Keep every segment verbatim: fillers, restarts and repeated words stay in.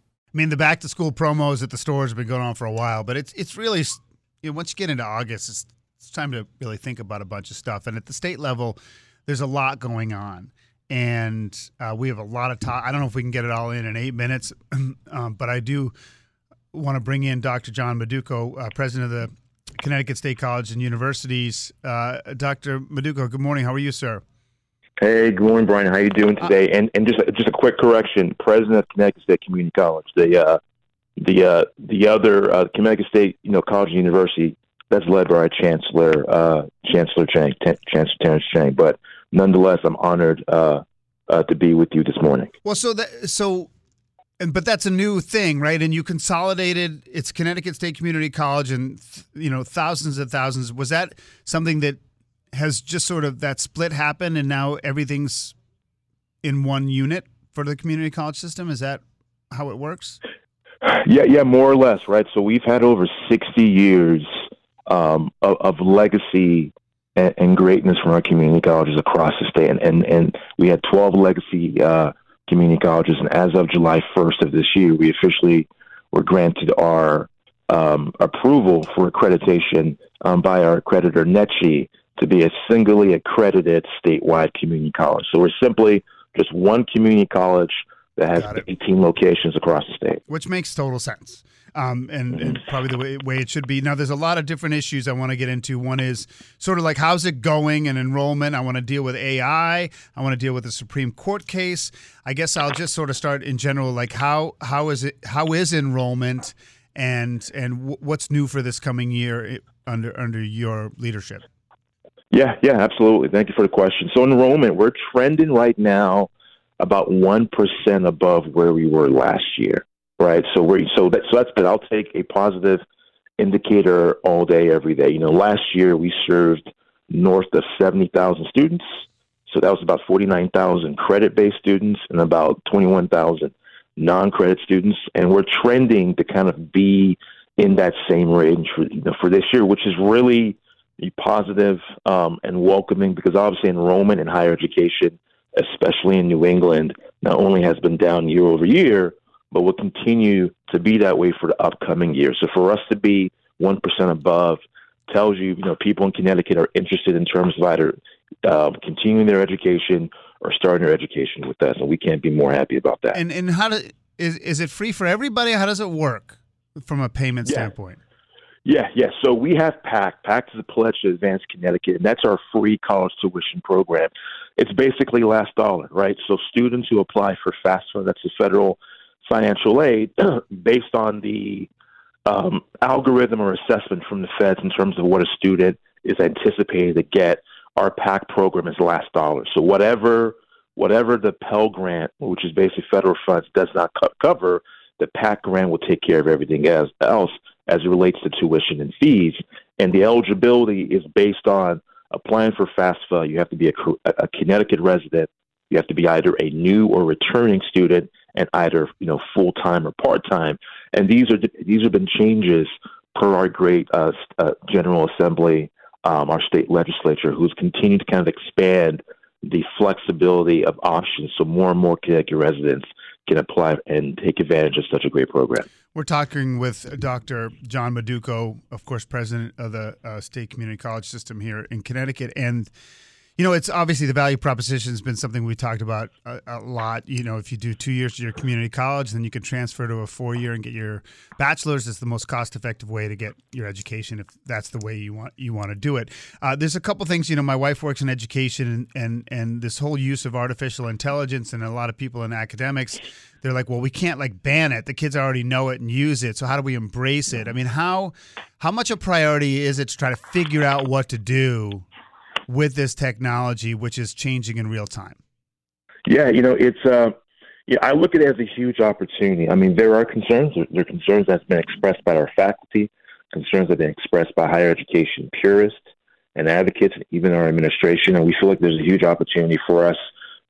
I mean, the back-to-school promos at the stores have been going on for a while, but it's it's really, you know, once you get into August, it's, it's time to really think about a bunch of stuff. And at the state level, there's a lot going on. And uh, we have a lot of time. I don't know if we can get it all in in eight minutes, um, but I do want to bring in Doctor John Maduko, uh, president of the Connecticut State College and Universities. Uh, Doctor Maduko, good morning. How are you, sir? Hey, good morning, Brian. How are you doing today? And and just just a quick correction: president of Connecticut State Community College. The uh, the uh, the other uh, Connecticut State, you know, College and University that's led by our chancellor, uh, Chancellor Chang, T- Chancellor Terrence Chang. But nonetheless, I'm honored uh, uh, to be with you this morning. Well, so that so, and but that's a new thing, right? And you consolidated. It's Connecticut State Community College, and you know, thousands and thousands. Was that something that has just sort of that split happened and now everything's in one unit for the community college system? Is that how it works? Yeah, yeah, more or less, right? So we've had over sixty years um, of, of legacy and, and greatness from our community colleges across the state. And, and, and we had twelve legacy uh, community colleges. And as of July first of this year, we officially were granted our um, approval for accreditation um, by our accreditor, NECHE, to be a singly accredited statewide community college. So we're simply just one community college that has eighteen locations across the state. Which makes total sense, um, and, mm-hmm. and probably the way, way it should be. Now, there's a lot of different issues I want to get into. One is sort of like, how's it going in enrollment? I want to deal with A I. I want to deal with the Supreme Court case. I guess I'll just sort of start in general, like how how is it how is enrollment, and and w- what's new for this coming year under under your leadership? Yeah, yeah, absolutely. Thank you for the question. So enrollment, we're trending right now about one percent above where we were last year, right? So we're so that so that's been, I'll take a positive indicator all day, every day. You know, last year we served north of seventy thousand students. So that was about forty-nine thousand credit-based students and about twenty-one thousand non-credit students. And we're trending to kind of be in that same range for, you know, for this year, which is really be positive um, and welcoming, because obviously enrollment in higher education, especially in New England, not only has been down year over year, but will continue to be that way for the upcoming year. So for us to be one percent above tells you, you know, people in Connecticut are interested in terms of either uh, continuing their education or starting their education with us, and we can't be more happy about that. And and how do, is is it free for everybody? How does it work from a payment yeah. standpoint? Yeah, yeah. So we have PAC. PAC is a Pledge to Advance Connecticut, and that's our free college tuition program. It's basically last dollar, right? So students who apply for FAFSA, that's the federal financial aid, based on the um, algorithm or assessment from the feds in terms of what a student is anticipated to get, our PAC program is last dollar. So whatever whatever the Pell Grant, which is basically federal funds, does not co- cover, the PAC grant will take care of everything else as it relates to tuition and fees. And the eligibility is based on applying for FAFSA. You have to be a, a Connecticut resident. You have to be either a new or returning student, and either, you know, full-time or part-time. And these are these have been changes per our great uh, uh, General Assembly, um, our state legislature, who's continued to kind of expand the flexibility of options so more and more Connecticut residents can apply and take advantage of such a great program. We're talking with Doctor John Maduko, of course, president of the uh, State Community College System here in Connecticut. And, you know, it's obviously the value proposition has been something we talked about a, a lot. You know, if you do two years to your community college, then you can transfer to a four-year and get your bachelor's. It's the most cost-effective way to get your education if that's the way you want you want to do it. Uh, there's a couple things. You know, my wife works in education, and, and, and this whole use of artificial intelligence, and a lot of people in academics, they're like, well, we can't like ban it. The kids already know it and use it. So how do we embrace it? I mean, how how much a priority is it to try to figure out what to do with this technology, which is changing in real time? Yeah, you know, it's uh, Yeah, I look at it as a huge opportunity. I mean, there are concerns. There are concerns that's been expressed by our faculty, concerns that have been expressed by higher education purists and advocates, and even our administration. And we feel like there's a huge opportunity for us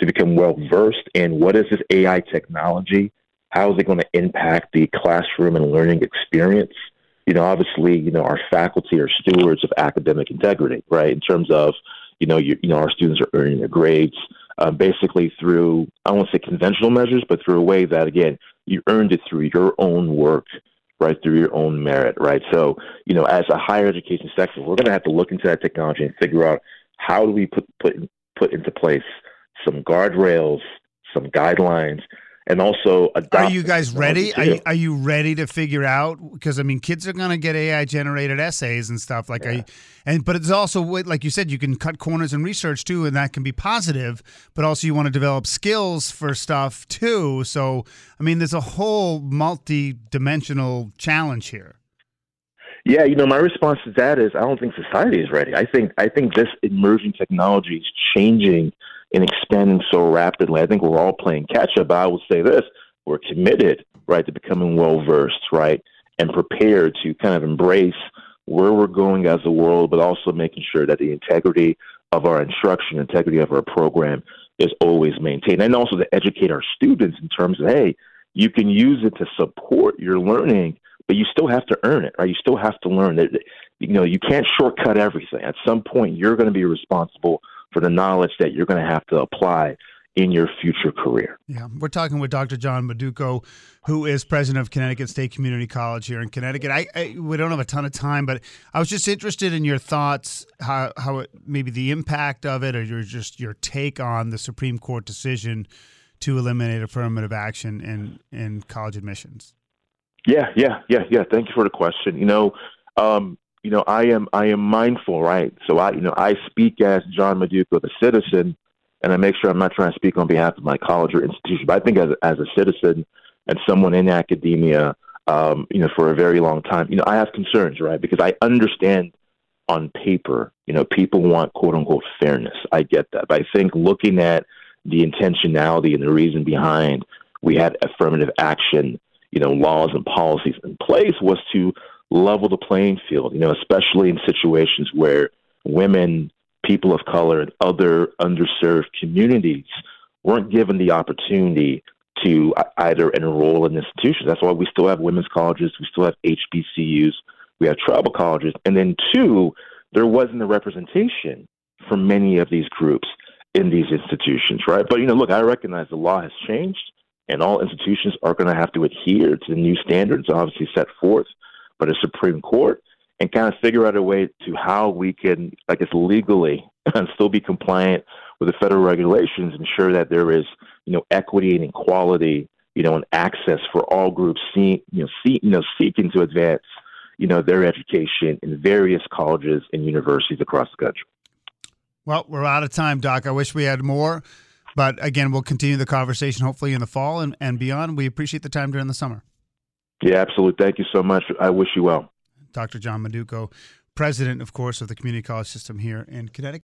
to become well-versed in what is this A I technology? How is it going to impact the classroom and learning experience? You know, obviously, you know, our faculty are stewards of academic integrity, right? In terms of, you know, you, you know, our students are earning their grades uh, basically through, I won't say conventional measures, but through a way that, again, you earned it through your own work, right, through your own merit, right? So, you know, as a higher education sector, we're going to have to look into that technology and figure out how do we put put, put into place some guardrails, some guidelines, and also adopt. Are you guys ready? Are you, are you ready to figure out? Because, I mean, kids are going to get A I-generated essays and stuff. Like, yeah. you, and But it's also, like you said, you can cut corners in research, too, and that can be positive. But also you want to develop skills for stuff, too. So, I mean, there's a whole multi-dimensional challenge here. Yeah, you know, my response to that is I don't think society is ready. I think I think this emerging technology is changing and expanding so rapidly. I think we're all playing catch-up. I would say this, we're committed, right, to becoming well-versed, right, and prepared to kind of embrace where we're going as a world, but also making sure that the integrity of our instruction, integrity of our program is always maintained. And also to educate our students in terms of, hey, you can use it to support your learning, but you still have to earn it, right? You still have to learn that, you know, you can't shortcut everything. At some point, you're going to be responsible for the knowledge that you're going to have to apply in your future career. Yeah, we're talking with Doctor John Maduko, who is president of Connecticut State Community College here in Connecticut. I, I we don't have a ton of time, but I was just interested in your thoughts, how how it, maybe the impact of it, or your just your take on the Supreme Court decision to eliminate affirmative action in in college admissions. Yeah, yeah, yeah, yeah. Thank you for the question. You know, um, you know, I am I am mindful, right? So I, you know, I speak as John Maduko, the citizen, and I make sure I'm not trying to speak on behalf of my college or institution. But I think as as a citizen and someone in academia, um, you know, for a very long time, you know, I have concerns, right? Because I understand on paper, you know, people want quote unquote fairness. I get that, but I think looking at the intentionality and the reason behind we had affirmative action, you know, laws and policies in place was to level the playing field, you know, especially in situations where women, people of color, and other underserved communities weren't given the opportunity to either enroll in institutions. That's why we still have women's colleges, we still have H B C Us, we have tribal colleges. And then two, there wasn't a representation for many of these groups in these institutions, right? But, you know, look, I recognize the law has changed and all institutions are going to have to adhere to the new standards obviously set forth by the Supreme Court, and kind of figure out a way to how we can, I guess, legally and still be compliant with the federal regulations, ensure that there is, you know, equity and equality, you know, and access for all groups seeing, you know, see, you know, seeking to advance, you know, their education in various colleges and universities across the country. Well, we're out of time, Doc. I wish we had more, but again, we'll continue the conversation hopefully in the fall and, and beyond. We appreciate the time during the summer. Yeah, absolutely. Thank you so much. I wish you well. Doctor John Maduko, president, of course, of the Community College System here in Connecticut.